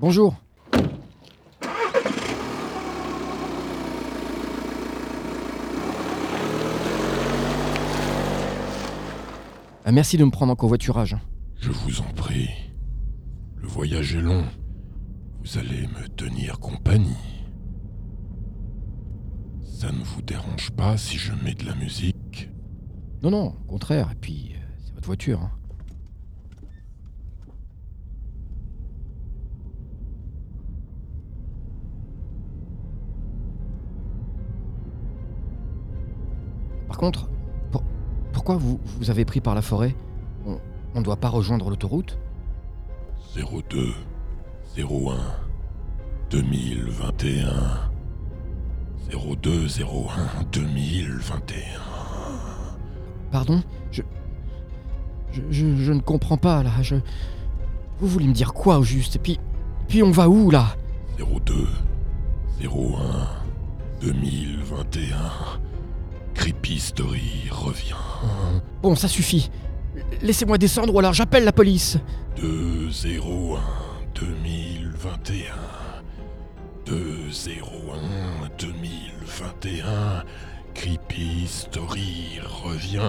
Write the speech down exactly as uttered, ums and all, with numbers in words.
Bonjour. Ah, merci de me prendre en covoiturage. Je vous en prie. Le voyage est long. Vous allez me tenir compagnie. Ça ne vous dérange pas si je mets de la musique? Non, non, au contraire. Et puis, euh, c'est votre voiture, hein. Par contre, pour, pourquoi vous, vous avez pris par la forêt? On ne doit pas rejoindre l'autoroute? Zéro deux zéro un deux mille vingt et un zéro deux zéro un deux mille vingt et un. Pardon, je, je... Je je ne comprends pas, là, je... Vous voulez me dire quoi, au juste? Et puis... Puis on va où, là? Zéro deux zéro un deux mille vingt et un. Creepy Story revient. Bon, ça suffit. Laissez-moi descendre ou alors j'appelle la police. deux zéro un deux mille vingt et un. deux zéro un deux mille vingt et un. Creepy Story revient.